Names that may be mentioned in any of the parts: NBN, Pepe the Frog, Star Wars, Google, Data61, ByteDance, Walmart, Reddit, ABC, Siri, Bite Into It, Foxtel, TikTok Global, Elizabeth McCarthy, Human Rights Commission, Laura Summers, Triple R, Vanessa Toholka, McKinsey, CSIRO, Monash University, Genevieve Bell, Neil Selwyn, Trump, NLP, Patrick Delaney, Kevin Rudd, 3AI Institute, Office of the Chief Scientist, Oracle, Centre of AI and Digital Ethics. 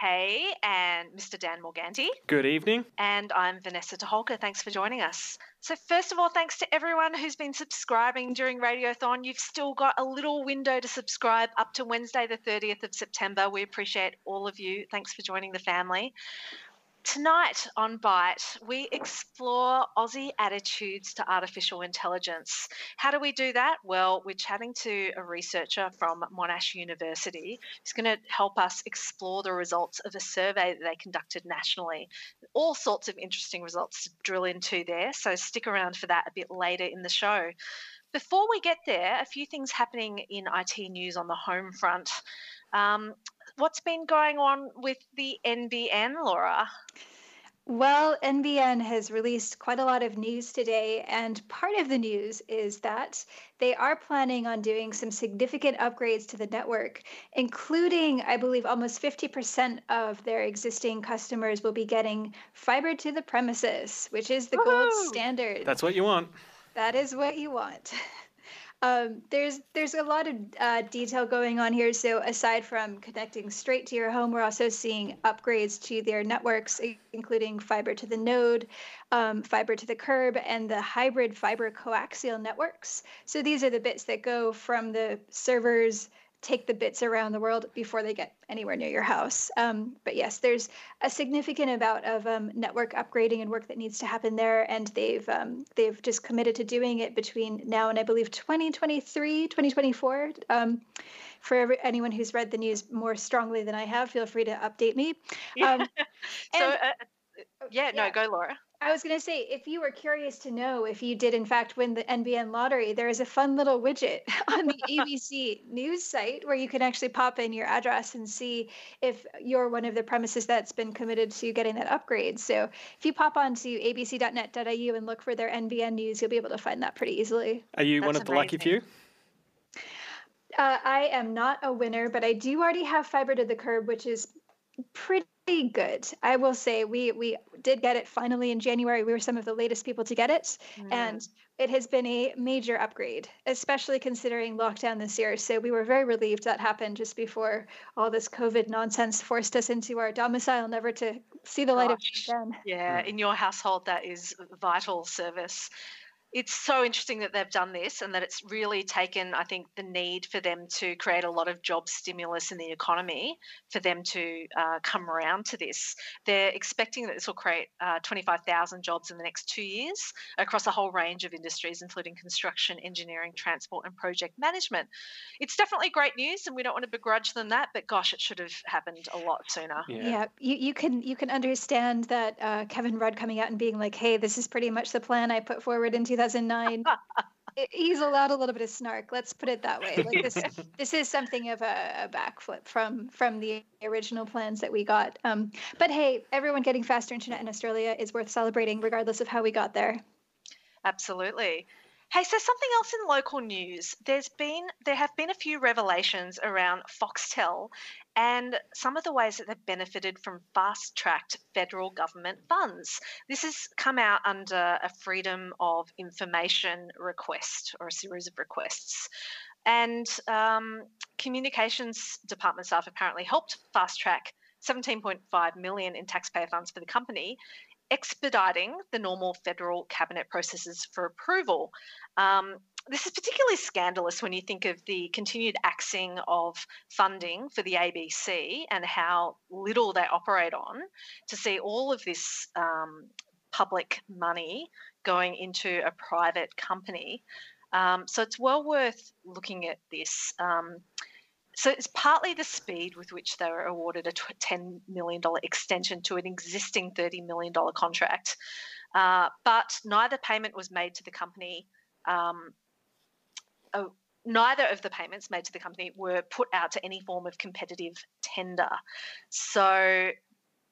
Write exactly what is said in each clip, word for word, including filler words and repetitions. Hey, and Mister Dan Morganti. Good evening. And I'm Vanessa Toholka. Thanks for joining us. So first of all, thanks to everyone who's been subscribing during Radiothon. You've still got a little window to subscribe up to Wednesday the thirtieth of September. We appreciate all of you. Thanks for joining the family. Tonight on Bite, we explore Aussie attitudes to artificial intelligence. How do we do that? Well, we're chatting to a researcher from Monash University who's going to help us explore the results of a survey that they conducted nationally. All sorts of interesting results to drill into there, so stick around for that a bit later in the show. Before we get there, a few things happening in I T news on the home front. Um, What's been going on with the N B N, Laura? Well, N B N has released quite a lot of news today, and part of the news is that they are planning on doing some significant upgrades to the network, including, I believe, almost fifty percent of their existing customers will be getting fiber to the premises, which is the Woo-hoo! gold standard. That's what you want. That is what you want. Um, there's there's a lot of uh, detail going on here. So aside from connecting straight to your home, we're also seeing upgrades to their networks, including fiber to the node, um, fiber to the curb, and the hybrid fiber coaxial networks. So these are the bits that go from the servers, take the bits around the world before they get anywhere near your house. Um, but yes, there's a significant amount of um, network upgrading and work that needs to happen there. And they've um, they've just committed to doing it between now and I believe twenty twenty-three, twenty twenty-four. Um, for every, anyone who's read the news more strongly than I have, feel free to update me. Yeah. Um, so, and, uh, yeah, no, yeah. Go Laura. I was going to say, if you were curious to know if you did, in fact, win the N B N lottery, there is a fun little widget on the A B C news site where you can actually pop in your address and see if you're one of the premises that's been committed to getting that upgrade. So if you pop onto a b c dot net dot a u and look for their N B N news, you'll be able to find that pretty easily. Are you that's one of amazing. the lucky few? Uh, I am not a winner, but I do already have fiber to the curb, which is pretty good. I will say we we did get it finally in January. We were some of the latest people to get it. Mm. And it has been a major upgrade, especially considering lockdown this year. So we were very relieved that happened just before all this COVID nonsense forced us into our domicile, never to see the light Gosh. of day again. Yeah, in your household, that is vital service. It's so interesting that they've done this and that it's really taken, I think, the need for them to create a lot of job stimulus in the economy for them to uh, come around to this. They're expecting that this will create uh, twenty-five thousand jobs in the next two years across a whole range of industries, including construction, engineering, transport, and project management. It's definitely great news, and we don't want to begrudge them that, but gosh, it should have happened a lot sooner. Yeah, yeah you, you can you can understand that uh, Kevin Rudd coming out and being like, hey, this is pretty much the plan I put forward in two thousand nine. He's allowed a little bit of snark. Let's put it that way. Like this, this is something of a, a backflip from from the original plans that we got. Um, but hey, everyone getting faster internet in Australia is worth celebrating, regardless of how we got there. Absolutely. Hey, so something else in local news. There's been there have been a few revelations around Foxtel and some of the ways that they've benefited from fast-tracked federal government funds. This has come out under a Freedom of Information request or a series of requests. And um, communications department staff apparently helped fast-track seventeen point five million dollars in taxpayer funds for the company, expediting the normal federal cabinet processes for approval. Um, this is particularly scandalous when you think of the continued axing of funding for the A B C and how little they operate on, to see all of this um, public money going into a private company. Um, so it's well worth looking at this. Um, So it's partly the speed with which they were awarded a ten million dollars extension to an existing thirty million dollars contract, uh, but neither payment was made to the company. Um, uh, neither of the payments made to the company were put out to any form of competitive tender. So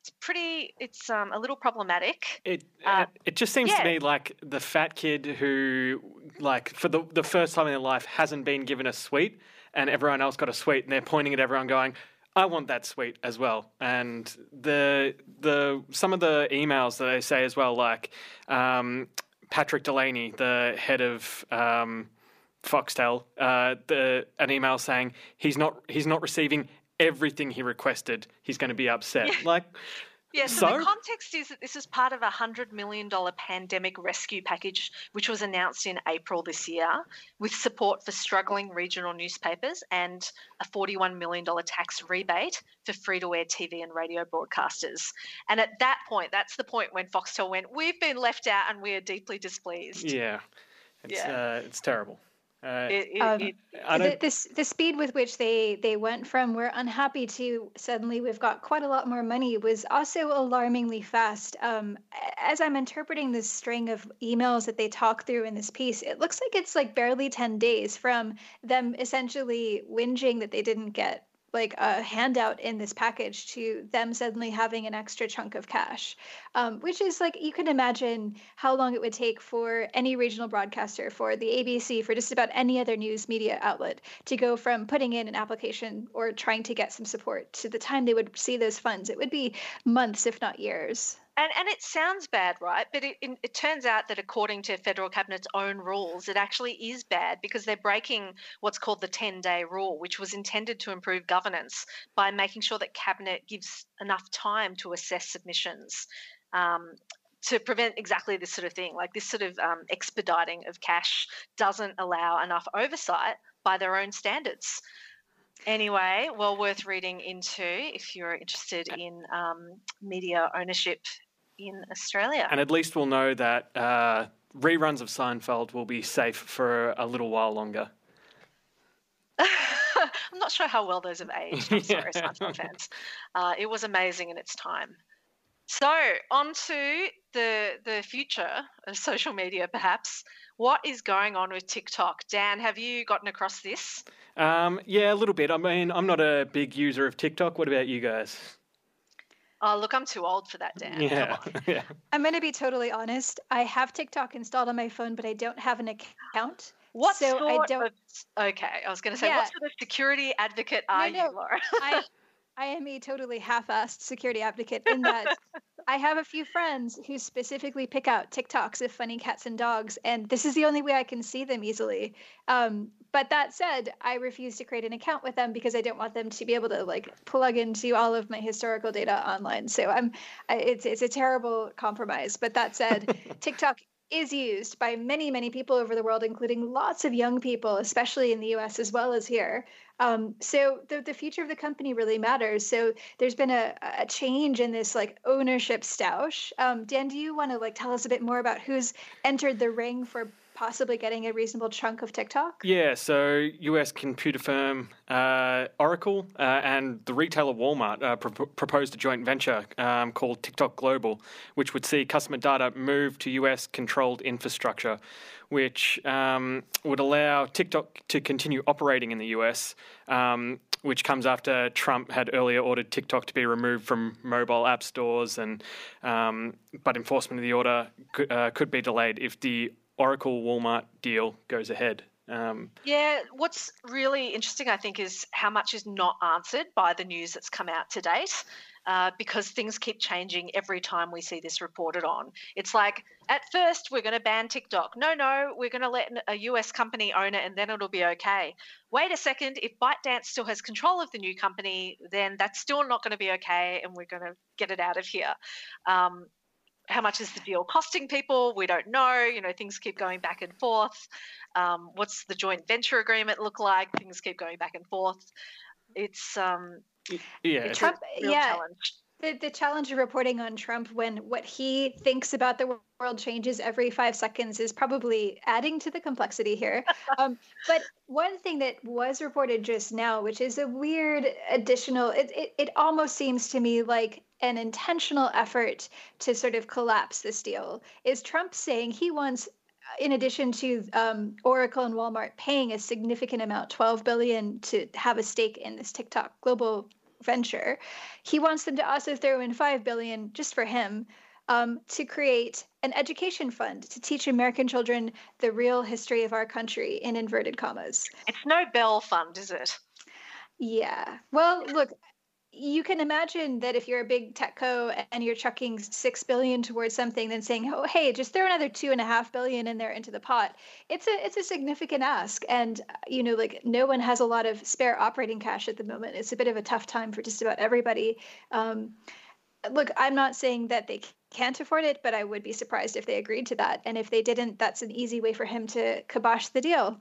It's pretty, it's um, a little problematic. It uh, it just seems yeah. to me like the fat kid who, like, for the, the first time in their life hasn't been given a sweet and everyone else got a sweet and they're pointing at everyone going, I want that sweet as well. And the the some of the emails that they say as well, like um, Patrick Delaney, the head of... Um, Foxtel, uh, the, an email saying he's not he's not receiving everything he requested. He's going to be upset. Yeah. Like, yeah. So, so the context is that this is part of a hundred million dollar pandemic rescue package, which was announced in April this year, with support for struggling regional newspapers and a forty-one million dollar tax rebate for free-to-air T V and radio broadcasters. And at that point, that's the point when Foxtel went, "We've been left out, and we are deeply displeased." Yeah, it's yeah. Uh, it's terrible. Uh, it, it, um, it, it, the, the speed with which they, they went from we're unhappy to suddenly we've got quite a lot more money was also alarmingly fast. Um, as I'm interpreting this string of emails that they talk through in this piece, it looks like it's like barely ten days from them essentially whinging that they didn't get like a handout in this package to them suddenly having an extra chunk of cash, um, which is like, you can imagine how long it would take for any regional broadcaster, for the A B C, for just about any other news media outlet to go from putting in an application or trying to get some support to the time they would see those funds. It would be months, if not years. And and it sounds bad, right? But it, it it turns out that according to federal cabinet's own rules, it actually is bad because they're breaking what's called the ten-day rule, which was intended to improve governance by making sure that cabinet gives enough time to assess submissions um, to prevent exactly this sort of thing. Like this sort of um, expediting of cash doesn't allow enough oversight by their own standards. Anyway, well worth reading into if you're interested in um, media ownership in Australia. And at least we'll know that uh, reruns of Seinfeld will be safe for a little while longer. I'm not sure how well those have aged. I'm sorry, yeah. Seinfeld fans. Uh, it was amazing in its time. So on to the, the future of social media, perhaps. What is going on with TikTok? Dan, have you gotten across this? Um, yeah, a little bit. I mean, I'm not a big user of TikTok. What about you guys? Oh, look, I'm too old for that, Dan. Yeah. yeah. I'm going to be totally honest. I have TikTok installed on my phone, but I don't have an account. What so sort I don't... of... Okay, I was going to say, yeah. what sort of security advocate are no, no. you, Laura? I... I am a totally half-assed security advocate in that I have a few friends who specifically pick out TikToks of funny cats and dogs, and this is the only way I can see them easily. Um, but that said, I refuse to create an account with them because I don't want them to be able to like plug into all of my historical data online. So I'm, I, it's it's a terrible compromise. But that said, TikTok is used by many, many people over the world, including lots of young people, especially in the U S as well as here. Um, so the, the future of the company really matters. So there's been a, a change in this like ownership stoush. Um, Dan, do you want to like tell us a bit more about who's entered the ring for possibly getting a reasonable chunk of TikTok? Yeah, so U S computer firm uh, Oracle uh, and the retailer Walmart uh, pro- proposed a joint venture um, called TikTok Global, which would see customer data move to U S-controlled infrastructure, which um, would allow TikTok to continue operating in the U S, um, which comes after Trump had earlier ordered TikTok to be removed from mobile app stores, and um, but enforcement of the order could, uh, could be delayed if the Oracle Walmart deal goes ahead. Um, yeah, what's really interesting, I think, is how much is not answered by the news that's come out to date, uh, because things keep changing every time we see this reported on. It's like, at first, we're going to ban TikTok. No, no, we're going to let a U S company own it and then it'll be okay. Wait a second, if ByteDance still has control of the new company, then that's still not going to be okay and we're going to get it out of here. Um, How much is the deal costing people? We don't know. You know, things keep going back and forth. Um, what's the joint venture agreement look like? Things keep going back and forth. It's um, yeah, it's Trump, a real yeah. challenge. The, the challenge of reporting on Trump when what he thinks about the world changes every five seconds is probably adding to the complexity here. Um, but one thing that was reported just now, which is a weird additional, it, it, it almost seems to me like an intentional effort to sort of collapse this deal, is Trump saying he wants, in addition to um, Oracle and Walmart paying a significant amount, twelve billion dollars, to have a stake in this TikTok Global venture. He wants them to also throw in five billion dollars just for him um, to create an education fund to teach American children the real history of our country, in inverted commas. It's no Bell fund, is it? Yeah. Well, look, you can imagine that if you're a big tech co and you're chucking six billion dollars towards something, then saying, oh, hey, just throw another two and a half billion in there into the pot. It's a, it's a significant ask. And, you know, like no one has a lot of spare operating cash at the moment. It's a bit of a tough time for just about everybody. Um, look, I'm not saying that they can't afford it, but I would be surprised if they agreed to that. And if they didn't, that's an easy way for him to kibosh the deal.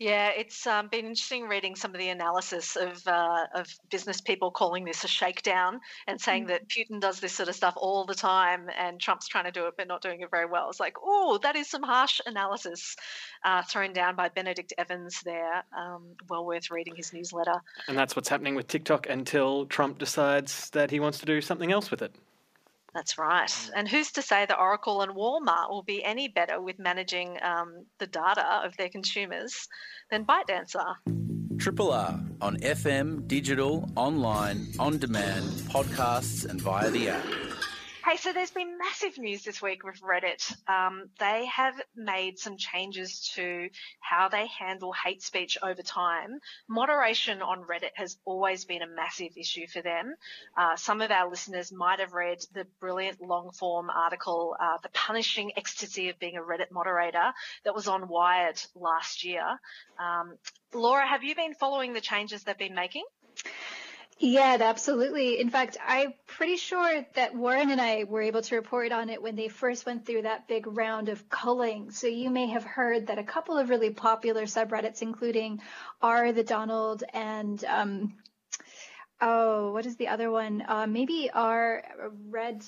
Yeah, it's um, been interesting reading some of the analysis of uh, of business people calling this a shakedown and saying mm. that Putin does this sort of stuff all the time and Trump's trying to do it but not doing it very well. It's like, oh, that is some harsh analysis uh, thrown down by Benedict Evans there. Um, well worth reading his newsletter. And that's what's happening with TikTok until Trump decides that he wants to do something else with it. That's right. And who's to say that Oracle and Walmart will be any better with managing um, the data of their consumers than ByteDance are? Triple R on F M, digital, online, on demand, podcasts and via the app. Hey, so there's been massive news this week with Reddit. Um, they have made some changes to how they handle hate speech over time. Moderation on Reddit has always been a massive issue for them. Uh, some of our listeners might have read the brilliant long-form article, uh, The Punishing Ecstasy of Being a Reddit Moderator, that was on Wired last year. Um, Laura, have you been following the changes they've been making? Yeah, absolutely. In fact, I'm pretty sure that Warren and I were able to report on it when they first went through that big round of culling. So you may have heard that a couple of really popular subreddits, including r/TheDonald and, um, oh, what is the other one? Uh, maybe r/Red...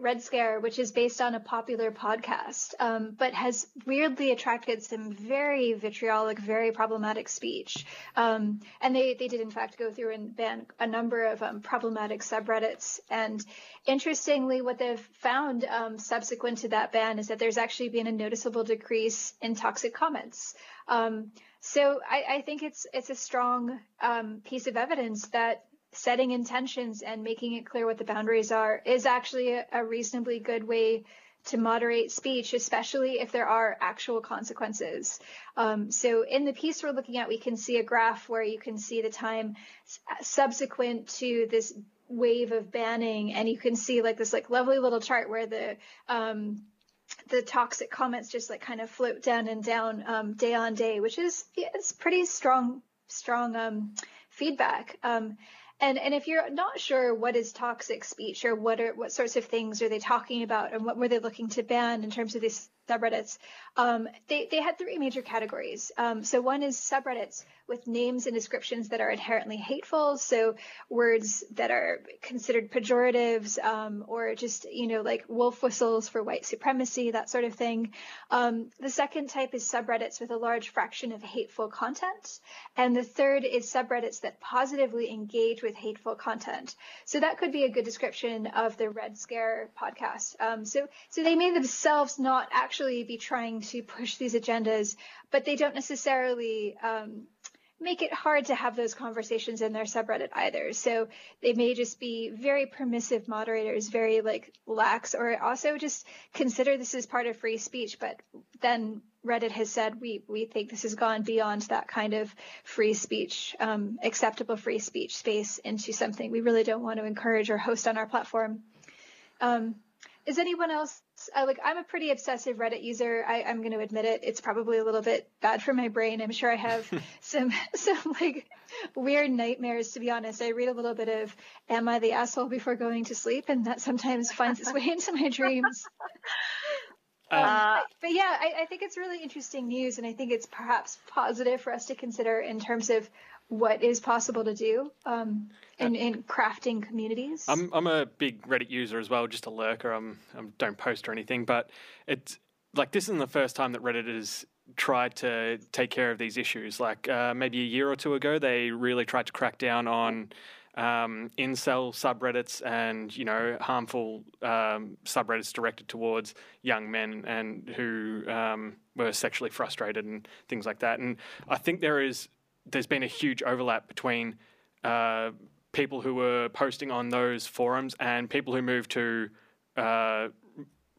Red Scare, which is based on a popular podcast, um, but has weirdly attracted some very vitriolic, very problematic speech. Um, and they, they did, in fact, go through and ban a number of um, problematic subreddits. And interestingly, what they've found um, subsequent to that ban is that there's actually been a noticeable decrease in toxic comments. Um, so I, I think it's, it's a strong um, piece of evidence that setting intentions and making it clear what the boundaries are is actually a, a reasonably good way to moderate speech, especially if there are actual consequences. Um, so in the piece we're looking at, we can see a graph where you can see the time subsequent to this wave of banning. And you can see like this like lovely little chart where the um, the toxic comments just like kind of float down and down um, day on day, which is it's pretty strong, strong um, feedback. Um, And and if you're not sure what is toxic speech or what are what sorts of things are they talking about and what were they looking to ban in terms of these subreddits, um, they, they had three major categories. Um, so one is subreddits with names and descriptions that are inherently hateful. So words that are considered pejoratives um, or just, you know, like wolf whistles for white supremacy, that sort of thing. Um, the second type is subreddits with a large fraction of hateful content. And the third is subreddits that positively engage with hateful content. So that could be a good description of the Red Scare podcast. Um, so, so they may themselves not actually be trying to push these agendas, but they don't necessarily um, make it hard to have those conversations in their subreddit either. So they may just be very permissive moderators, very like lax, or also just consider this is part of free speech. But then Reddit has said, we, we think this has gone beyond that kind of free speech, um, acceptable free speech space into something we really don't want to encourage or host on our platform. Um, is anyone else? Uh, like I'm a pretty obsessive Reddit user. I, I'm going to admit it. It's probably a little bit bad for my brain. I'm sure I have some some like weird nightmares, to be honest. I read a little bit of "Am I the Asshole?" before going to sleep, and that sometimes finds its way into my dreams. Um, uh, but yeah, I, I think it's really interesting news, and I think it's perhaps positive for us to consider in terms of what is possible to do um, in, in crafting communities. I'm I'm a big Reddit user as well, just a lurker. I'm I don't post or anything, but it's like this isn't the first time that Reddit has tried to take care of these issues. Like uh, maybe a year or two ago, they really tried to crack down on um, incel subreddits and you know harmful um, subreddits directed towards young men and who um, were sexually frustrated and things like that. And I think there is. There's been a huge overlap between uh, people who were posting on those forums and people who moved to uh,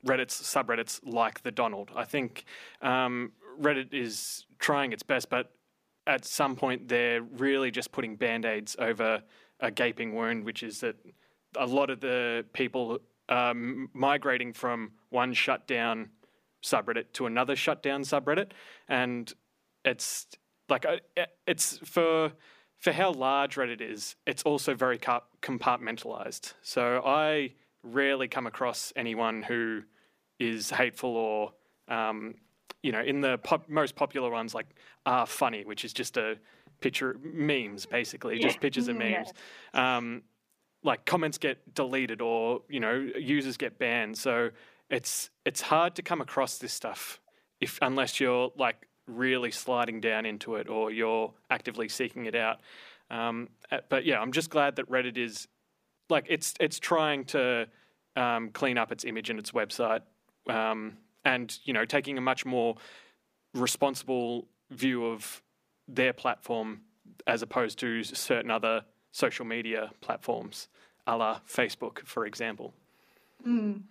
Reddit's subreddits like the Donald. I think um, Reddit is trying its best, but at some point they're really just putting Band-Aids over a gaping wound, which is that a lot of the people um, migrating from one shutdown subreddit to another shutdown subreddit, and it's like it's for for how large Reddit is, it's also very compartmentalized. So I rarely come across anyone who is hateful or um, you know, in the pop- most popular ones like are funny, which is just a picture memes basically, yeah. just pictures and memes. Yeah. Um, like comments get deleted or you know users get banned. So it's it's hard to come across this stuff if unless you're like really sliding down into it or you're actively seeking it out. Um, but yeah, I'm just glad that Reddit is like it's it's trying to um, clean up its image and its website, um, and you know taking a much more responsible view of their platform as opposed to certain other social media platforms, a la Facebook, for example. Mm.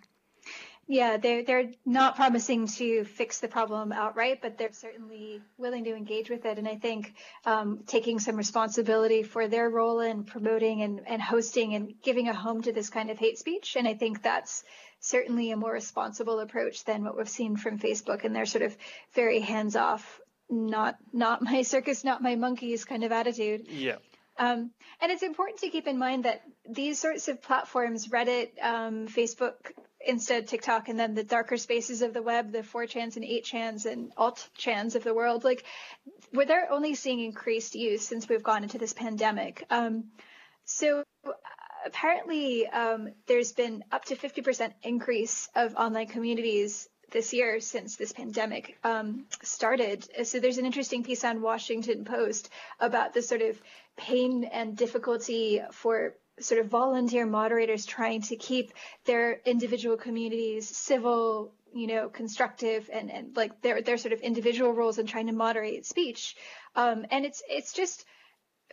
Yeah, they're, they're not promising to fix the problem outright, but they're certainly willing to engage with it. And I think um, taking some responsibility for their role in promoting and, and hosting and giving a home to this kind of hate speech. And I think that's certainly a more responsible approach than what we've seen from Facebook and their sort of very hands-off, not not my circus, not my monkeys kind of attitude. Yeah. Um, and it's important to keep in mind that these sorts of platforms, Reddit, um, Facebook, instead TikTok, and then the darker spaces of the web, the four chans and eight chans and alt chans of the world, like where they're only seeing increased use since we've gone into this pandemic. Um, so apparently um, there's been up to fifty percent increase of online communities this year since this pandemic um, started. So there's an interesting piece on Washington Post about the sort of pain and difficulty for sort of volunteer moderators trying to keep their individual communities civil, you know, constructive, and, and like their their sort of individual roles in trying to moderate speech. Um, and it's it's just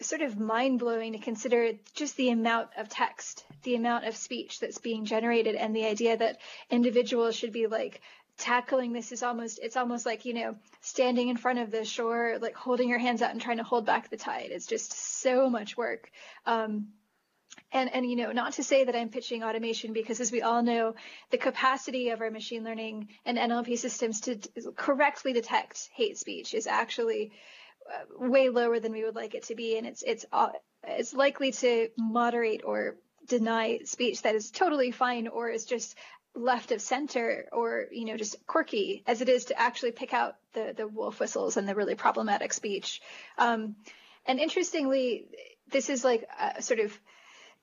sort of mind-blowing to consider just the amount of text, the amount of speech that's being generated, and the idea that individuals should be like tackling this is almost it's almost like, you know, standing in front of the shore, like holding your hands out and trying to hold back the tide. It's just so much work. Um, And, and you know, not to say that I'm pitching automation, because as we all know, the capacity of our machine learning and N L P systems to d- correctly detect hate speech is actually uh, way lower than we would like it to be. And it's it's uh, it's likely to moderate or deny speech that is totally fine or is just left of center or, you know, just quirky, as it is to actually pick out the, the wolf whistles and the really problematic speech. Um, and interestingly, this is like a sort of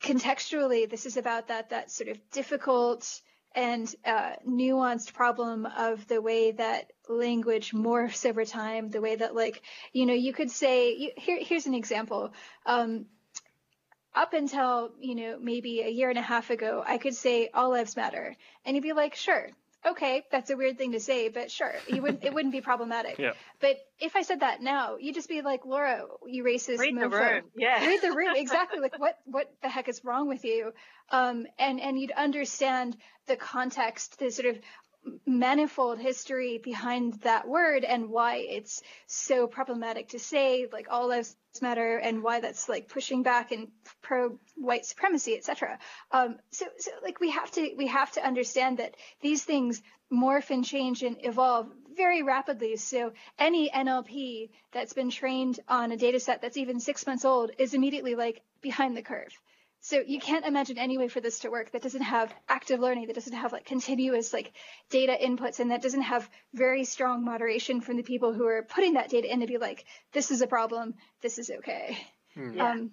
contextually, this is about that that sort of difficult and uh, nuanced problem of the way that language morphs over time, the way that, like, you know, you could say, you, here, here's an example. Um, up until, you know, maybe a year and a half ago, I could say all lives matter. And you'd be like, sure. Okay, that's a weird thing to say, but sure, you wouldn't, it wouldn't be problematic. Yeah. But if I said that now, you'd just be like, Laura, you racist. Read the room. Yeah. Read the room. Exactly. Like, what, what the heck is wrong with you? Um, and, and you'd understand the context, the sort of manifold history behind that word and why it's so problematic to say, like, all lives matter, and why that's like pushing back and pro white supremacy, et cetera. Um, so, so like we have to we have to understand that these things morph and change and evolve very rapidly. So any N L P that's been trained on a data set that's even six months old is immediately like behind the curve. So you can't imagine any way for this to work that doesn't have active learning, that doesn't have like continuous like data inputs, and that doesn't have very strong moderation from the people who are putting that data in to be like, this is a problem, this is okay. Yeah. Um,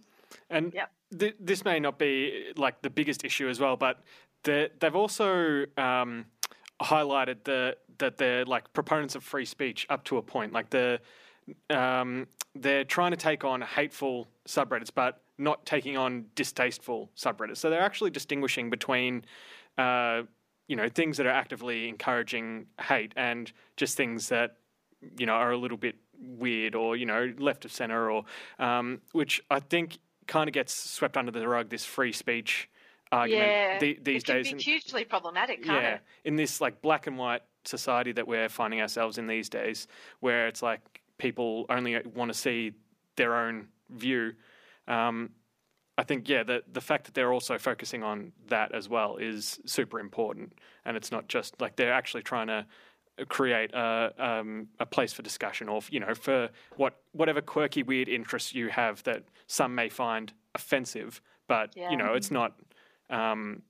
and yeah. Th- this may not be like the biggest issue as well, but they've also um, highlighted the, that they're like proponents of free speech up to a point. Like the um, they're trying to take on hateful subreddits, but not taking on distasteful subreddits. So they're actually distinguishing between, uh, you know, things that are actively encouraging hate and just things that, you know, are a little bit weird or, you know, left of centre or, um, which I think kind of gets swept under the rug, this free speech argument yeah. th- these it days. It can be hugely problematic, can't yeah, it? In this like black and white society that we're finding ourselves in these days, where it's like people only want to see their own view. Um, I think, yeah, the, the fact that they're also focusing on that as well is super important. And it's not just like they're actually trying to create a, um, a place for discussion or, you know, for what whatever quirky, weird interests you have that some may find offensive. But, yeah. you know, it's not um,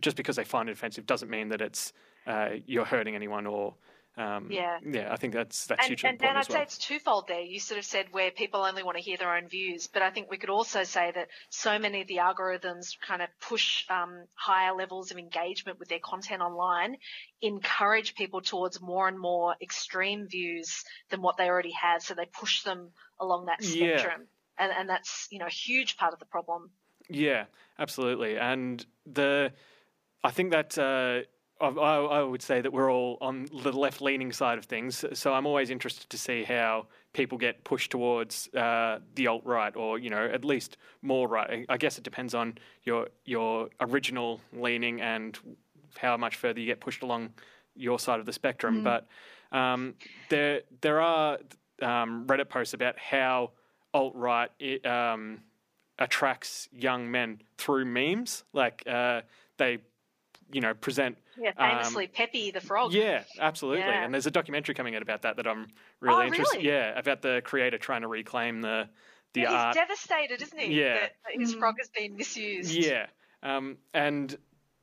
just because they find it offensive doesn't mean that it's uh, you're hurting anyone or... Um, yeah, yeah. I think that's that's and, hugely and important. And I'd as well. say it's twofold. There, you sort of said where people only want to hear their own views, but I think we could also say that so many of the algorithms kind of push um, higher levels of engagement with their content online, encourage people towards more and more extreme views than what they already have. So they push them along that spectrum, yeah. and and that's you know a huge part of the problem. Yeah, absolutely. And the, I think that. Uh, I would say that we're all on the left-leaning side of things, so I'm always interested to see how people get pushed towards uh, the alt-right or, you know, at least more right. I guess it depends on your your original leaning and how much further you get pushed along your side of the spectrum. Mm. But um, there there are um, Reddit posts about how alt-right it, um, attracts young men through memes. Like uh, they... you know, present... Yeah, famously um, Pepe the Frog. Yeah, absolutely. Yeah. And there's a documentary coming out about that that I'm really oh, interested... Really? Yeah, about the creator trying to reclaim the, the yeah, he's art. He's devastated, isn't he? Yeah. That his frog has been misused. Yeah. Um, and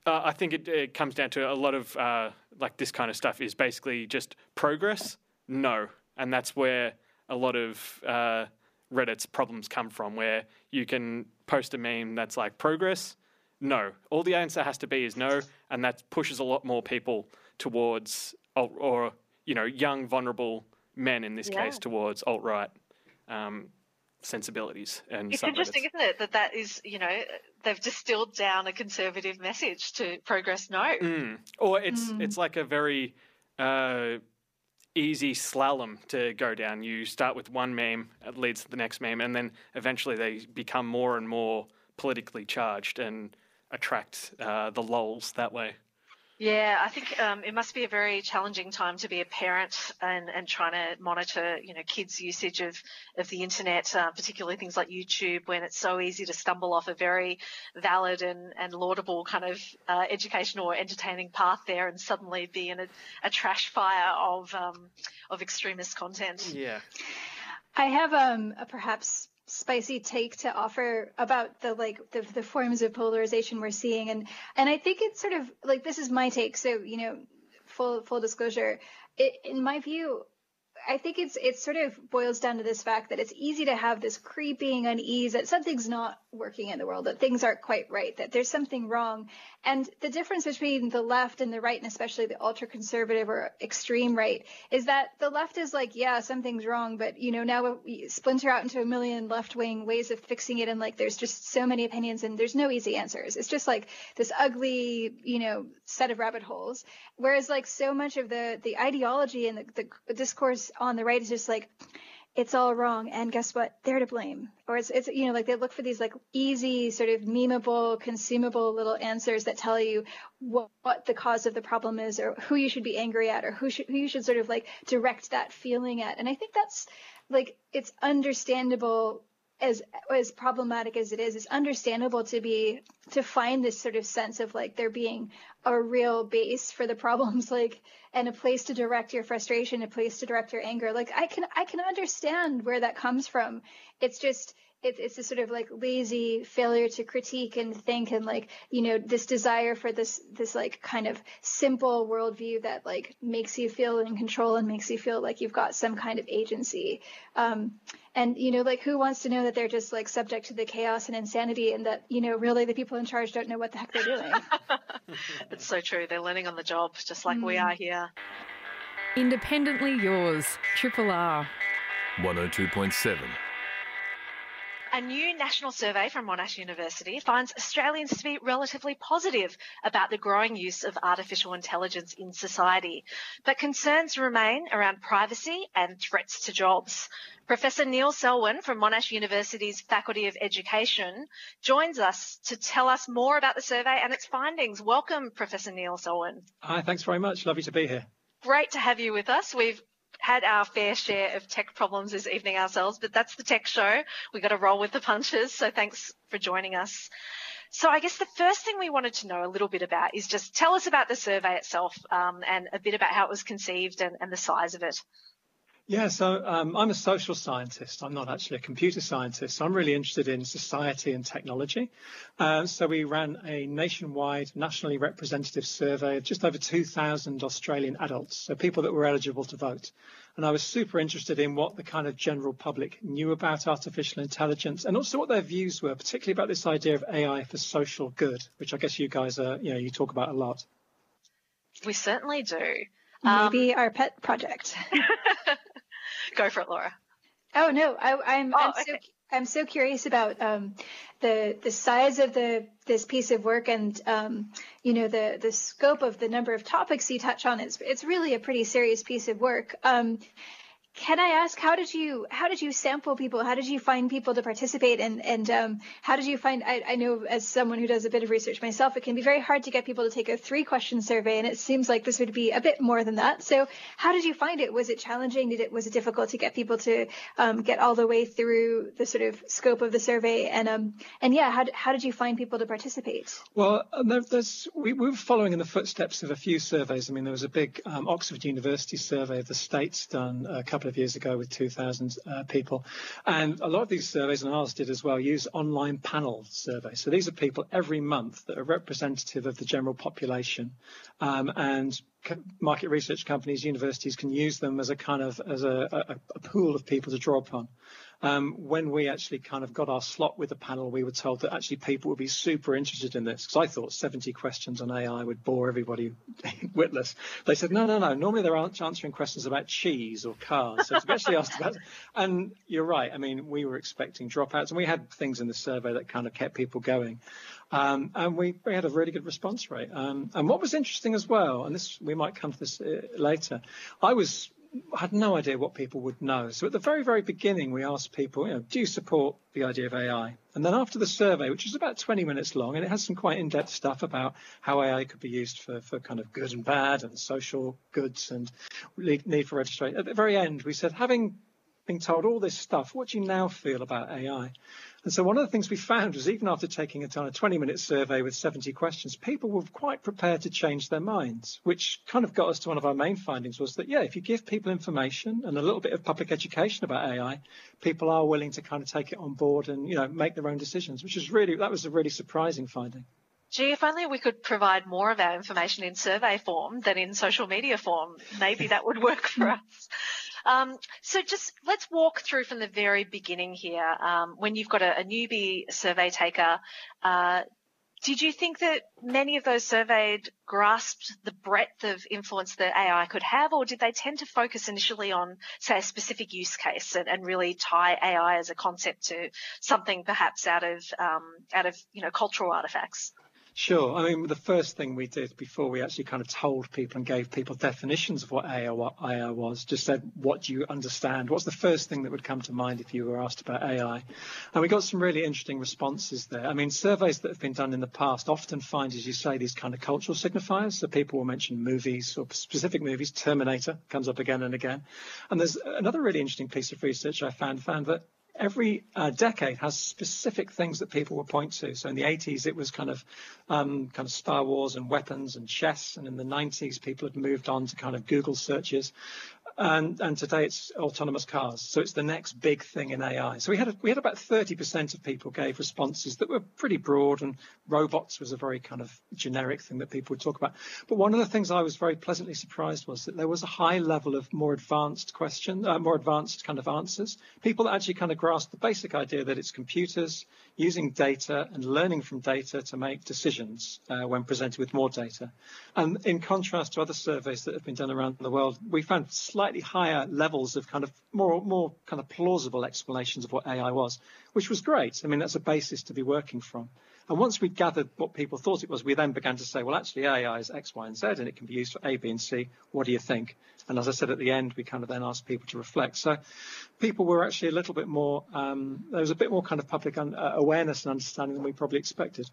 uh, I think it, it comes down to a lot of, uh, like, this kind of stuff is basically just progress, no. And that's where a lot of uh, Reddit's problems come from, where you can post a meme that's like progress... No. All the answer has to be is no, and that pushes a lot more people towards, alt, or, you know, young, vulnerable men in this yeah. case towards alt-right um, sensibilities. And it's interesting, isn't it, that that is, you know, they've distilled down a conservative message to progress no. Mm. Or it's mm. it's like a very uh, easy slalom to go down. You start with one meme, it leads to the next meme, and then eventually they become more and more politically charged and attract uh, the lols that way. Yeah, I think um, it must be a very challenging time to be a parent and, and trying to monitor, you know, kids' usage of, of the internet, uh, particularly things like YouTube, when it's so easy to stumble off a very valid and, and laudable kind of uh, educational or entertaining path there and suddenly be in a, a trash fire of um, of extremist content. Yeah. I have um, a perhaps... spicy take to offer about the like the, the forms of polarization we're seeing, and and I think it's sort of like this is my take. So you know, full full disclosure, it, in my view, I think it's it sort of boils down to this fact that it's easy to have this creeping unease that something's not working in the world, that things aren't quite right, that there's something wrong, and the difference between the left and the right, and especially the ultra conservative or extreme right, is that the left is like, yeah, something's wrong, but you know, now we splinter out into a million left wing ways of fixing it, and like there's just so many opinions and there's no easy answers. It's just like this ugly, you know, set of rabbit holes. Whereas like so much of the the ideology and the, the discourse on the right is just like, it's all wrong, and guess what? They're to blame. Or it's, it's, you know, like they look for these like easy sort of memeable, consumable little answers that tell you what, what the cause of the problem is, or who you should be angry at, or who, should, who you should sort of like direct that feeling at. And I think that's like, it's understandable. As as problematic as it is, it's understandable to be to find this sort of sense of like there being a real base for the problems, like, and a place to direct your frustration, a place to direct your anger. Like I can I can understand where that comes from. It's just it, it's a sort of like lazy failure to critique and think, and like, you know, this desire for this this like kind of simple worldview that like makes you feel in control and makes you feel like you've got some kind of agency. Um, And, you know, like, who wants to know that they're just, like, subject to the chaos and insanity, and that, you know, really the people in charge don't know what the heck they're doing? It's so true. They're learning on the job, just like mm. we are here. Independently yours, Triple R. one oh two point seven. a new national survey from Monash University finds Australians to be relatively positive about the growing use of artificial intelligence in society, but concerns remain around privacy and threats to jobs. Professor Neil Selwyn from Monash University's Faculty of Education joins us to tell us more about the survey and its findings. Welcome, Professor Neil Selwyn. Hi, thanks very much. Lovely to be here. Great to have you with us. We've had our fair share of tech problems this evening ourselves, but that's the tech show. We've got to roll with the punches, so thanks for joining us. So I guess the first thing we wanted to know a little bit about is just tell us about the survey itself um, and a bit about how it was conceived and, and the size of it. Yeah, so um, I'm a social scientist. I'm not actually a computer scientist. So I'm really interested in society and technology. Uh, so we ran a nationwide, nationally representative survey of just over two thousand Australian adults, so people that were eligible to vote. And I was super interested in what the kind of general public knew about artificial intelligence and also what their views were, particularly about this idea of A I for social good, which I guess you guys are, you know, you talk about a lot. We certainly do. Maybe um, our pet project. Go for it, Laura. Oh no, I, I'm oh, I'm, so, okay. I'm so curious about um, the the size of the this piece of work and um, you know the the scope of the number of topics you touch on. It's it's really a pretty serious piece of work. Um, can I ask how did you how did you sample people? How did you find people to participate? And and um, how did you find? I, I know as someone who does a bit of research myself, it can be very hard to get people to take a three question survey, and it seems like this would be a bit more than that. So how did you find it? Was it challenging? Did it was it difficult to get people to um, get all the way through the sort of scope of the survey? And um and yeah, how how did you find people to participate? Well, there, there's we, we were following in the footsteps of a few surveys. I mean, there was a big um, Oxford University survey of the states done a couple of of years ago with two thousand uh, people, and a lot of these surveys, and ours did as well, use online panel surveys. So these are people every month that are representative of the general population, um, and market research companies, universities can use them as a kind of as a, a, a pool of people to draw upon. Um, when we actually kind of got our slot with the panel, we were told that actually people would be super interested in this, because I thought seventy questions on A I would bore everybody witless. They said, no, no, no, normally they're answering questions about cheese or cars. So it's actually asked about it. And you're right. I mean, we were expecting dropouts, and we had things in the survey that kind of kept people going. Um, and we, we had a really good response rate. Um, and what was interesting as well, and this we might come to this uh, later, I was... I had no idea what people would know. So at the very, very beginning, we asked people, you know, do you support the idea of A I? And then after the survey, which is about twenty minutes long, and it has some quite in-depth stuff about how A I could be used for, for kind of good and bad and social goods and need for registration. At the very end, we said, having been told all this stuff, what do you now feel about A I? And so one of the things we found was even after taking it on a twenty-minute survey with seventy questions, people were quite prepared to change their minds, which kind of got us to one of our main findings was that, yeah, if you give people information and a little bit of public education about A I, people are willing to kind of take it on board and, you know, make their own decisions, which is really, that was a really surprising finding. Gee, if only we could provide more of our information in survey form than in social media form. Maybe that would work for us. Um, so just let's walk through from the very beginning here. Um, when you've got a, a newbie survey taker, uh, did you think that many of those surveyed grasped the breadth of influence that A I could have, or did they tend to focus initially on, say, a specific use case and, and really tie A I as a concept to something perhaps out of um, out of you know cultural artifacts? Sure. I mean, the first thing we did before we actually kind of told people and gave people definitions of what A I was, just said, what do you understand? What's the first thing that would come to mind if you were asked about A I? And we got some really interesting responses there. I mean, surveys that have been done in the past often find, as you say, these kind of cultural signifiers. So people will mention movies or specific movies. Terminator comes up again and again. And there's another really interesting piece of research I found, found that every uh, decade has specific things that people will point to. So in the eighties, it was kind of um, kind of Star Wars and weapons and chess. And in the nineties, people had moved on to kind of Google searches. And, and today it's autonomous cars. So it's the next big thing in A I. So we had a, we had about thirty percent of people gave responses that were pretty broad, and robots was a very kind of generic thing that people would talk about. But one of the things I was very pleasantly surprised was that there was a high level of more advanced question, uh, more advanced kind of answers. People that actually kind of grasped the basic idea that it's computers using data and learning from data to make decisions uh, when presented with more data. And in contrast to other surveys that have been done around the world, we found slightly slightly higher levels of kind of more more kind of plausible explanations of what A I was, which was great. I mean, that's a basis to be working from. And once we gathered what people thought it was, we then began to say, well, actually, A I is X, Y, and Z, and it can be used for A, B, and C. What do you think? And as I said at the end, we kind of then asked people to reflect. So people were actually a little bit more, um, there was a bit more kind of public un- uh, awareness and understanding than we probably expected.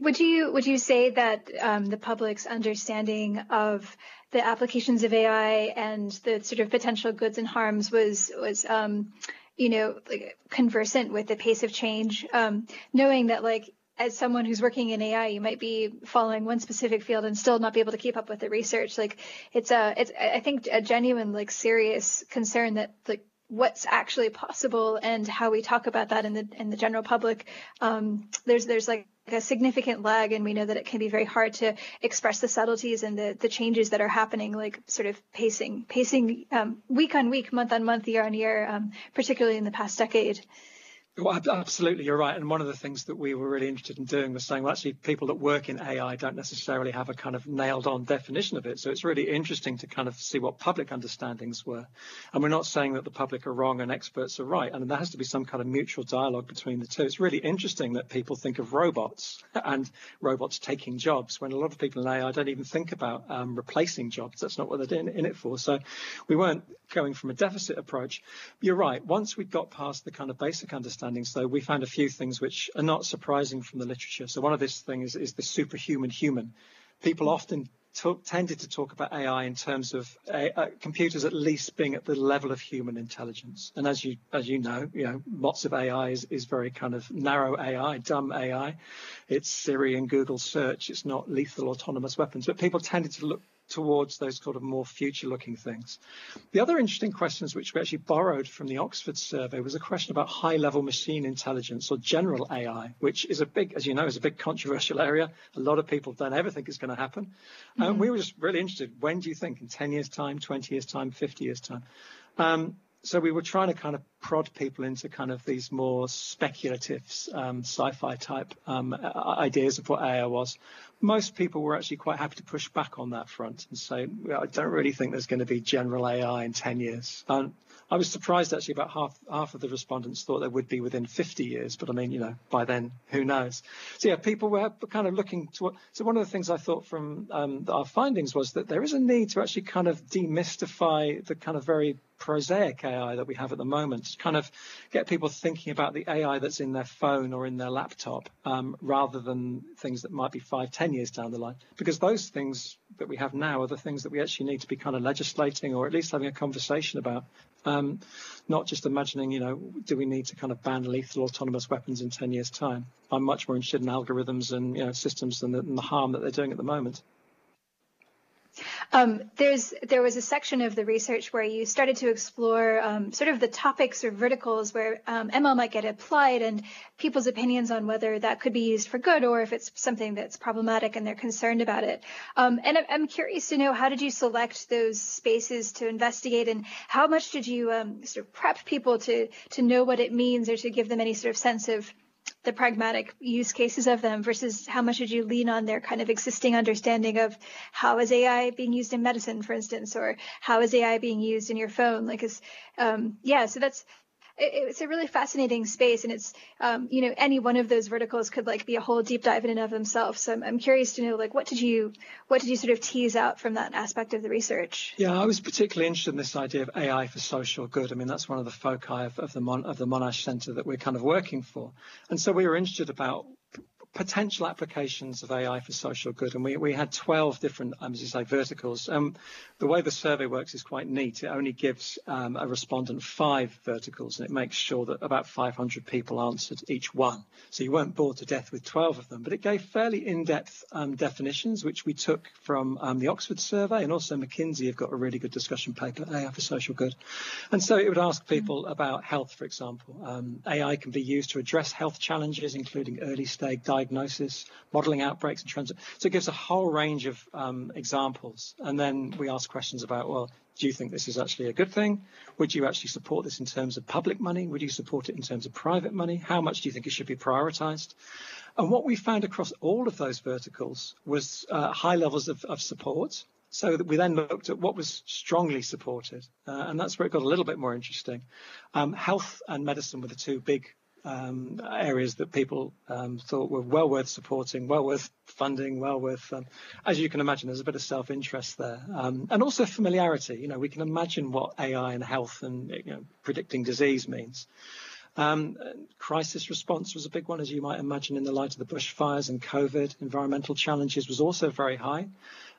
Would you would you say that um, the public's understanding of the applications of A I and the sort of potential goods and harms was was um, you know like conversant with the pace of change, um, knowing that like as someone who's working in A I, you might be following one specific field and still not be able to keep up with the research. Like it's a it's I think a genuine like serious concern that like what's actually possible and how we talk about that in the in the general public. Um, there's there's like a significant lag, and we know that it can be very hard to express the subtleties and the, the changes that are happening, like sort of pacing, pacing um, week on week, month on month, year on year, um, particularly in the past decade. Well, absolutely, you're right. And one of the things that we were really interested in doing was saying, well, actually, people that work in A I don't necessarily have a kind of nailed on definition of it. So it's really interesting to kind of see what public understandings were. And we're not saying that the public are wrong and experts are right. I mean, there has to be some kind of mutual dialogue between the two. It's really interesting that people think of robots and robots taking jobs when a lot of people in A I don't even think about um, replacing jobs. That's not what they're in, in it for. So we weren't going from a deficit approach. You're right. Once we got past the kind of basic understanding, so we found a few things which are not surprising from the literature. So one of these things is, is the superhuman human. People often talk, tended to talk about A I in terms of uh, uh, computers at least being at the level of human intelligence. And as you as you know, you know, lots of A I is, is very kind of narrow A I, dumb A I. It's Siri and Google search. It's not lethal autonomous weapons. But people tended to look towards those sort of more future-looking things. The other interesting questions which we actually borrowed from the Oxford survey was a question about high-level machine intelligence or general A I, which is a big, as you know, is a big controversial area. A lot of people don't ever think it's going to happen. Mm-hmm. And we were just really interested, when do you think, in ten years' time, twenty years' time, fifty years' time? Um, so we were trying to kind of prod people into kind of these more speculative um, sci-fi type um, ideas of what A I was. Most people were actually quite happy to push back on that front and say, well, I don't really think there's going to be general A I in ten years. And I was surprised actually about half half of the respondents thought there would be within fifty years. But I mean, you know, by then, who knows? So yeah, people were kind of looking to what. So one of the things I thought from um, our findings was that there is a need to actually kind of demystify the kind of very prosaic A I that we have at the moment. Kind of get people thinking about the A I that's in their phone or in their laptop um, rather than things that might be five, ten years down the line, because those things that we have now are the things that we actually need to be kind of legislating or at least having a conversation about, um, not just imagining, you know, do we need to kind of ban lethal autonomous weapons in ten years' time? I'm much more interested in algorithms and, you know, systems than the, than the harm that they're doing at the moment. Um, there's there was a section of the research where you started to explore um, sort of the topics or verticals where um, M L might get applied and people's opinions on whether that could be used for good or if it's something that's problematic and they're concerned about it. Um, and I'm curious to know, how did you select those spaces to investigate, and how much did you um, sort of prep people to to know what it means or to give them any sort of sense of the pragmatic use cases of them versus how much did you lean on their kind of existing understanding of how is A I being used in medicine, for instance, or how is A I being used in your phone? Like, is, um, yeah, so that's, it, it's a really fascinating space, and it's, um, you know, any one of those verticals could like be a whole deep dive in and of themselves. So I'm, I'm curious to know, like, what did you, what did you sort of tease out from that aspect of the research? Yeah, I was particularly interested in this idea of A I for social good. I mean, that's one of the foci of, of the Mon, of the Monash Centre that we're kind of working for, and so we were interested about potential applications of A I for social good. And we, we had twelve different, um, as you say, verticals. Um, the way the survey works is quite neat. It only gives um, a respondent five verticals, and it makes sure that about five hundred people answered each one. So you weren't bored to death with twelve of them, but it gave fairly in-depth um, definitions, which we took from um, the Oxford survey, and also McKinsey have got a really good discussion paper, A I for social good. And so it would ask people about health, for example. Um, A I can be used to address health challenges, including early stage diagnosis, diagnosis, modelling outbreaks and trends. So it gives a whole range of um, examples. And then we ask questions about, well, do you think this is actually a good thing? Would you actually support this in terms of public money? Would you support it in terms of private money? How much do you think it should be prioritised? And what we found across all of those verticals was uh, high levels of, of support. So we then looked at what was strongly supported, uh, and that's where it got a little bit more interesting. Um, health and medicine were the two big um, areas that people um, thought were well worth supporting, well worth funding, well worth, um, as you can imagine, there's a bit of self-interest there. Um, and also familiarity, you know, we can imagine what A I and health and you know, predicting disease means. Um, crisis response was a big one, as you might imagine, in the light of the bushfires and COVID. Environmental challenges was also very high.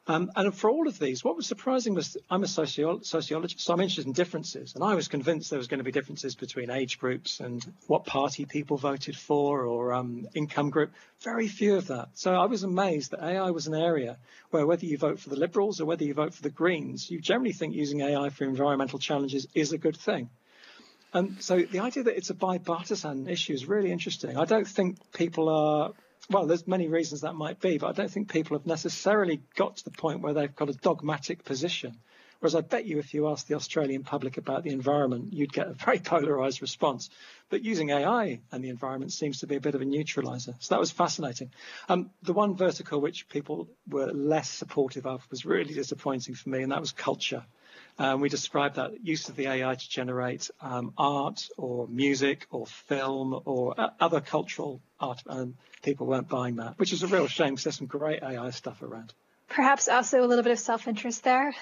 Um, and for all of these, what was surprising was I'm a sociolo- sociologist, so I'm interested in differences. And I was convinced there was going to be differences between age groups and what party people voted for or um, income group. Very few of that. So I was amazed that A I was an area where whether you vote for the Liberals or whether you vote for the Greens, you generally think using A I for environmental challenges is a good thing. And so the idea that it's a bipartisan issue is really interesting. I don't think people are... Well, there's many reasons that might be, but I don't think people have necessarily got to the point where they've got a dogmatic position. Whereas I bet you if you asked the Australian public about the environment, you'd get a very polarised response. But using A I and the environment seems to be a bit of a neutraliser. So that was fascinating. Um, the one vertical which people were less supportive of was really disappointing for me, and that was culture. Um, we described that use of the A I to generate um, art or music or film or uh, other cultural art, and people weren't buying that, which is a real shame because there's some great A I stuff around. Perhaps also a little bit of self-interest there.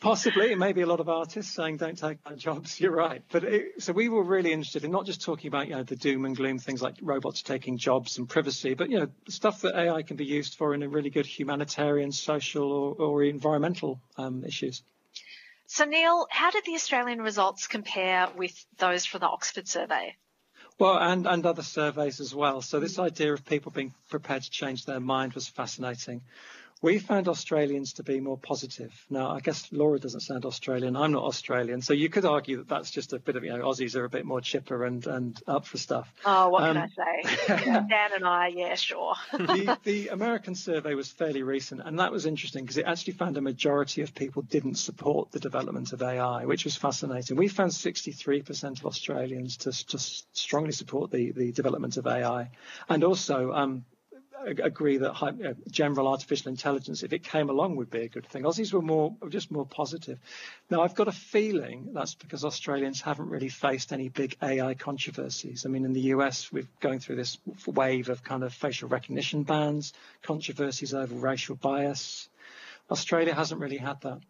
Possibly, it may be a lot of artists saying don't take our jobs, you're right. But it, so we were really interested in not just talking about you know, the doom and gloom things like robots taking jobs and privacy, but you know stuff that A I can be used for in a really good humanitarian, social or, or environmental um, issues. So Neil, how did the Australian results compare with those from the Oxford survey? Well, and, and other surveys as well. So this idea of people being prepared to change their mind was fascinating. We found Australians to be more positive. Now, I guess Laura doesn't sound Australian. I'm not Australian. So you could argue that that's just a bit of, you know, Aussies are a bit more chipper and, and up for stuff. Oh, what um, can I say? Dan and I, yeah, sure. the, the American survey was fairly recent, and that was interesting because it actually found a majority of people didn't support the development of A I, which was fascinating. We found sixty-three percent of Australians to, to strongly support the, the development of A I. And also... Um, agree that general artificial intelligence, if it came along, would be a good thing. Aussies were more just more positive. Now, I've got a feeling that's because Australians haven't really faced any big A I controversies. I mean, in the U S, we're going through this wave of kind of facial recognition bans, controversies over racial bias. Australia hasn't really had that.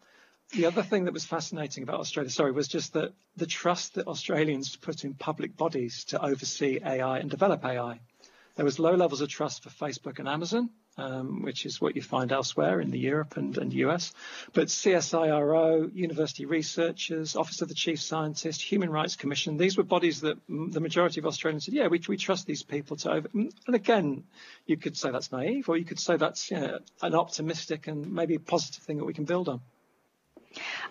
The other thing that was fascinating about Australia, sorry, was just that the trust that Australians put in public bodies to oversee A I and develop A I. There was low levels of trust for Facebook and Amazon, um, which is what you find elsewhere in the Europe and, and U S. But C S I R O, university researchers, Office of the Chief Scientist, Human Rights Commission, these were bodies that m- the majority of Australians said, yeah, we, we trust these people to over... And again, you could say that's naive, or you could say that's you know, an optimistic and maybe positive thing that we can build on.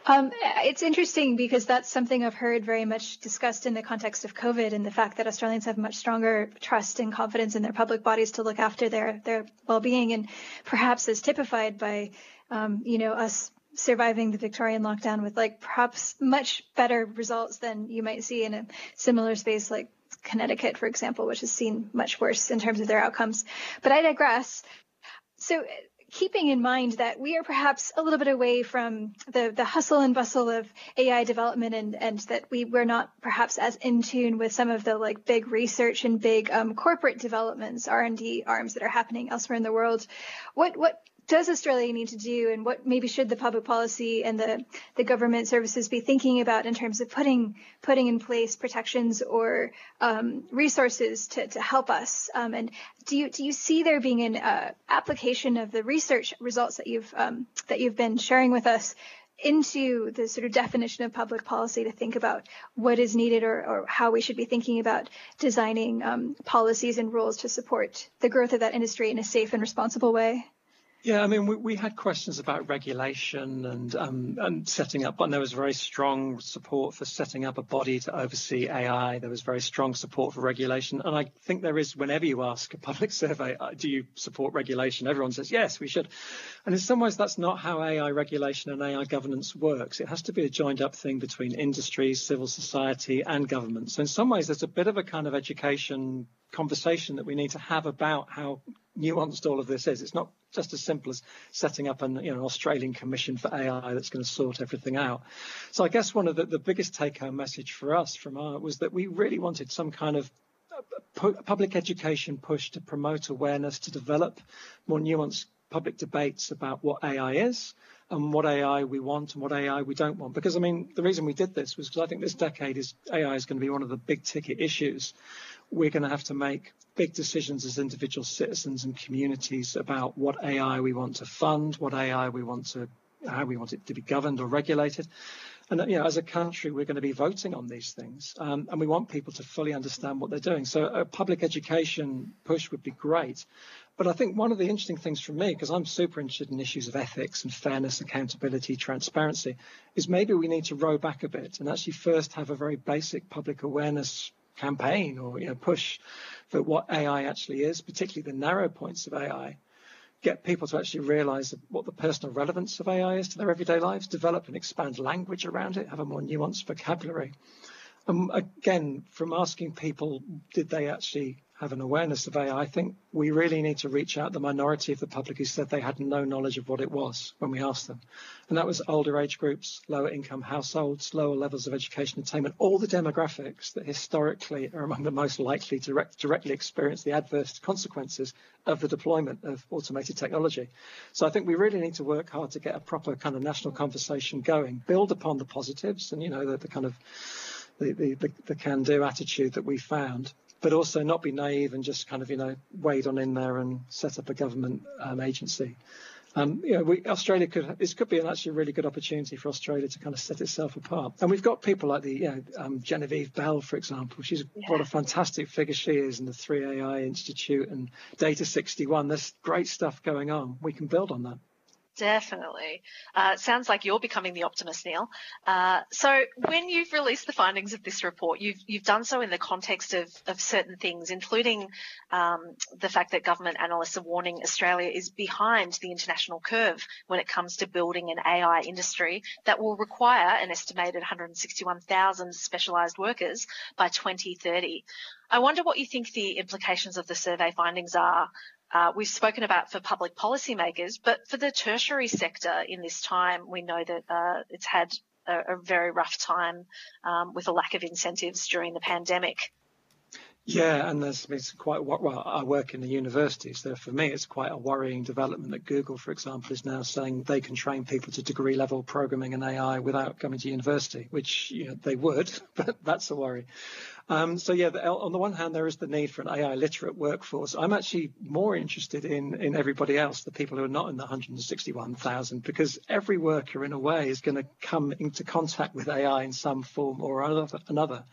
Um, it's interesting because that's something I've heard very much discussed in the context of COVID and the fact that Australians have much stronger trust and confidence in their public bodies to look after their, their well-being, and perhaps as typified by, um, you know, us surviving the Victorian lockdown with like perhaps much better results than you might see in a similar space like Connecticut, for example, which has seen much worse in terms of their outcomes. But I digress. So keeping in mind that we are perhaps a little bit away from the, the hustle and bustle of A I development, and, and that we were not perhaps as in tune with some of the like big research and big um, corporate developments, R and D arms that are happening elsewhere in the world. What what does Australia need to do, and what maybe should the public policy and the, the government services be thinking about in terms of putting putting in place protections or um, resources to, to help us? Um, and do you do you see there being an uh, application of the research results that you've um, that you've been sharing with us into the sort of definition of public policy to think about what is needed, or, or how we should be thinking about designing um, policies and rules to support the growth of that industry in a safe and responsible way? Yeah, I mean, we, we had questions about regulation and um, and setting up, and there was very strong support for setting up a body to oversee A I. There was very strong support for regulation. And I think there is, whenever you ask a public survey, do you support regulation? Everyone says, yes, we should. And in some ways, that's not how A I regulation and A I governance works. It has to be a joined up thing between industries, civil society and government. So in some ways, there's a bit of a kind of education conversation that we need to have about how nuanced all of this is. It's not just as simple as setting up an you know, Australian Commission for A I that's going to sort everything out. So I guess one of the, the biggest take-home message for us from ART was that we really wanted some kind of public education push to promote awareness, to develop more nuanced public debates about what A I is and what A I we want and what A I we don't want. Because, I mean, the reason we did this was because I think this decade is A I is going to be one of the big ticket issues. We're going to have to make big decisions as individual citizens and communities about what A I we want to fund, what A I we want to, how we want it to be governed or regulated. And, you know, as a country, we're going to be voting on these things, um, and we want people to fully understand what they're doing. So a public education push would be great. But I think one of the interesting things for me, because I'm super interested in issues of ethics and fairness, accountability, transparency, is maybe we need to row back a bit and actually first have a very basic public awareness campaign or you know, push for what A I actually is, particularly the narrow points of A I. Get people to actually realise what the personal relevance of A I is to their everyday lives, develop and expand language around it, have a more nuanced vocabulary. And again, from asking people, did they actually have an awareness of A I, I think we really need to reach out the minority of the public who said they had no knowledge of what it was when we asked them. And that was older age groups, lower income households, lower levels of education attainment, all the demographics that historically are among the most likely to direct, directly experience the adverse consequences of the deployment of automated technology. So I think we really need to work hard to get a proper kind of national conversation going, build upon the positives and, you know, the, the kind of the, the, the, the can-do attitude that we found. But also not be naive and just kind of, you know, wade on in there and set up a government um, agency. Um, you know, we, Australia could, this could be an actually really good opportunity for Australia to kind of set itself apart. And we've got people like the, you know, um, Genevieve Bell, for example. She's yeah. What a fantastic figure she is in the three A I Institute and Data sixty-one. There's great stuff going on. We can build on that. Definitely. Uh, it sounds like you're becoming the optimist, Neil. Uh, so when you've released the findings of this report, you've you've done so in the context of, of certain things, including um, the fact that government analysts are warning Australia is behind the international curve when it comes to building an A I industry that will require an estimated one hundred sixty-one thousand specialised workers by twenty thirty. I wonder what you think the implications of the survey findings are. Uh, we've spoken about for public policymakers, but for the tertiary sector in this time, we know that uh, it's had a, a very rough time um, with a lack of incentives during the pandemic. Yeah, and there's it's quite well. I work in the university, so for me, it's quite a worrying development that Google, for example, is now saying they can train people to degree level programming and A I without coming to university, which you know, they would, but that's a worry. Um, so yeah, the, on the one hand, there is the need for an A I literate workforce. I'm actually more interested in in everybody else, the people who are not in the one hundred sixty-one thousand, because every worker in a way is going to come into contact with A I in some form or another.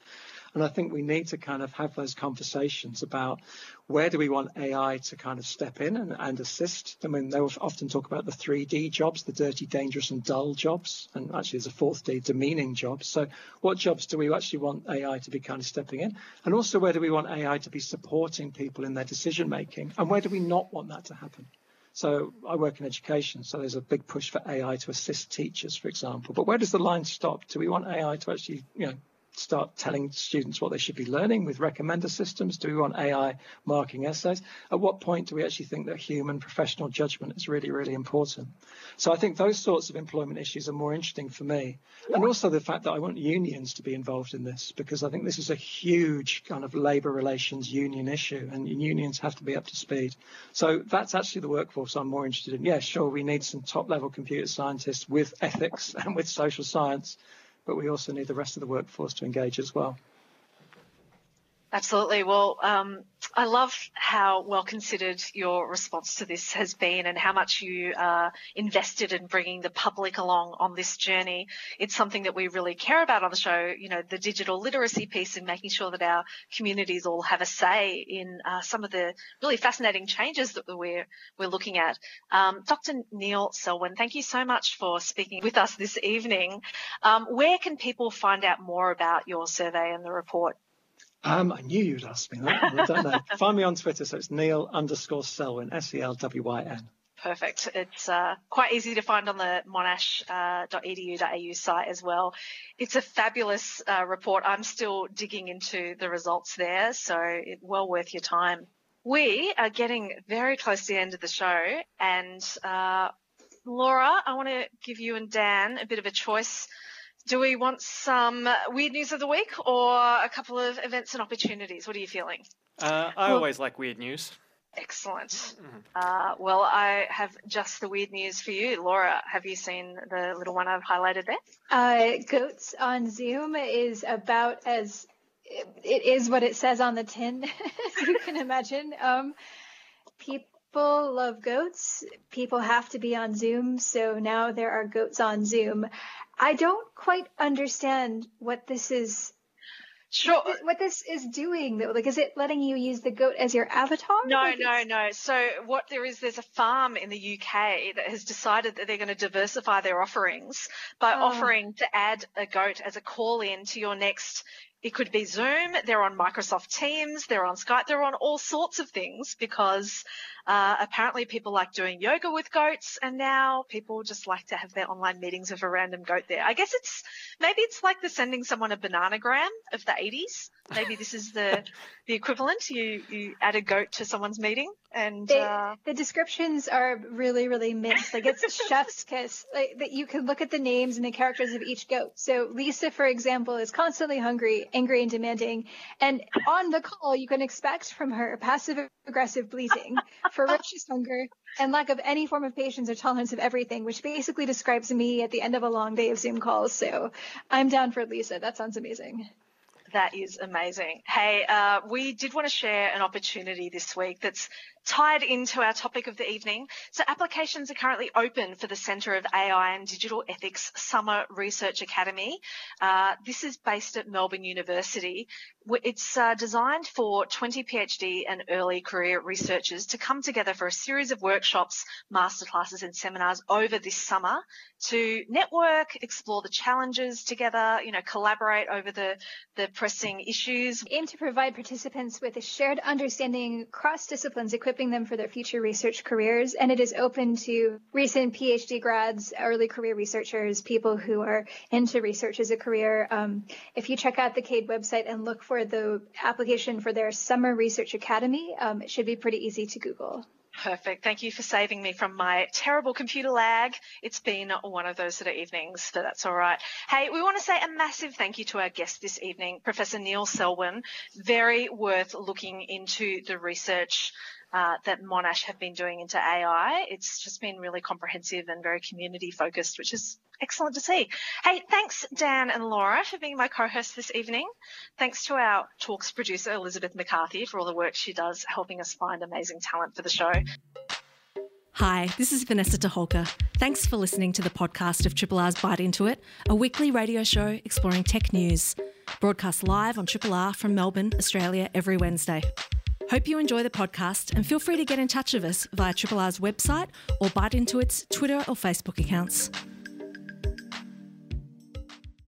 And I think we need to kind of have those conversations about where do we want A I to kind of step in and, and assist. I mean, they often talk about the three D jobs, the dirty, dangerous and dull jobs. And actually, there's a fourth D, demeaning jobs. So what jobs do we actually want A I to be kind of stepping in? And also, where do we want A I to be supporting people in their decision making? And where do we not want that to happen? So I work in education, so there's a big push for A I to assist teachers, for example. But where does the line stop? Do we want A I to actually, you know, start telling students what they should be learning with recommender systems? Do we want A I marking essays? At what point do we actually think that human professional judgment is really, really important? So I think those sorts of employment issues are more interesting for me. And also the fact that I want unions to be involved in this, because I think this is a huge kind of labour relations union issue, and unions have to be up to speed. So that's actually the workforce I'm more interested in. Yeah, sure, we need some top-level computer scientists with ethics and with social science, but we also need the rest of the workforce to engage as well. Absolutely. Well, um, I love how well considered your response to this has been and how much you uh, invested in bringing the public along on this journey. It's something that we really care about on the show, you know, the digital literacy piece and making sure that our communities all have a say in uh, some of the really fascinating changes that we're, we're looking at. Um, Doctor Neil Selwyn, thank you so much for speaking with us this evening. Um, where can people find out more about your survey and the report? Um, I knew you'd ask me that. I don't know. Find me on Twitter, so it's Neil underscore Selwyn, S E L W Y N. Perfect. It's uh, quite easy to find on the monash dot e d u dot a u uh, site as well. It's a fabulous uh, report. I'm still digging into the results there, so it's well worth your time. We are getting very close to the end of the show, and uh, Laura, I want to give you and Dan a bit of a choice. Do we want some weird news of the week or a couple of events and opportunities? What are you feeling? Uh, I well, always like weird news. Excellent. Mm-hmm. Uh, well, I have just the weird news for you. Laura, have you seen the little one I've highlighted there? Uh, goats on Zoom is about as... It is what it says on the tin, as you can imagine. Um, people love goats. People have to be on Zoom, so now there are goats on Zoom. I don't quite understand what this is. Sure. What this is doing, though, like, is it letting you use the goat as your avatar? No, like no, no. So what there is, there's a farm in the U K that has decided that they're going to diversify their offerings by oh. offering to add a goat as a call-in to your next. It could be Zoom. They're on Microsoft Teams. They're on Skype. They're on all sorts of things because uh, apparently people like doing yoga with goats, and now people just like to have their online meetings with a random goat there. I guess it's maybe it's like the sending someone a bananagram of the eighties. Maybe this is the the equivalent. You you add a goat to someone's meeting, and they, uh... the descriptions are really really mixed. Like it's chef's kiss. Like that you can look at the names and the characters of each goat. So Lisa, for example, is constantly hungry, angry and demanding, and on the call you can expect from her passive aggressive bleating, ferocious hunger, and lack of any form of patience or tolerance of everything, which basically describes me at the end of a long day of Zoom calls. So I'm down for Lisa. That sounds amazing. That is amazing. Hey, uh, we did want to share an opportunity this week that's tied into our topic of the evening. So applications are currently open for the Centre of A I and Digital Ethics Summer Research Academy. Uh, this is based at Melbourne University. It's uh, designed for twenty PhD and early career researchers to come together for a series of workshops, masterclasses and seminars over this summer to network, explore the challenges together, you know, collaborate over the, the pressing issues. Aim to provide participants with a shared understanding across disciplines, equipping them for their future research careers, and it is open to recent PhD grads, early career researchers, people who are into research as a career. Um, if you check out the C A D E website and look for the application for their Summer Research Academy, um, it should be pretty easy to Google. Perfect. Thank you for saving me from my terrible computer lag. It's been one of those sort of evenings, but that's all right. Hey, we want to say a massive thank you to our guest this evening, Professor Neil Selwyn. Very worth looking into the research Uh, that Monash have been doing into A I. It's just been really comprehensive and very community focused, which is excellent to see. Hey, thanks Dan and Laura for being my co-hosts this evening. Thanks to our Talks producer, Elizabeth McCarthy, for all the work she does helping us find amazing talent for the show. Hi, this is Vanessa Toholka. Thanks for listening to the podcast of Triple R's Bite Into It, a weekly radio show exploring tech news. Broadcast live on Triple R from Melbourne, Australia, every Wednesday. Hope you enjoy the podcast and feel free to get in touch with us via Triple R's website or Bite Into It's Twitter or Facebook accounts.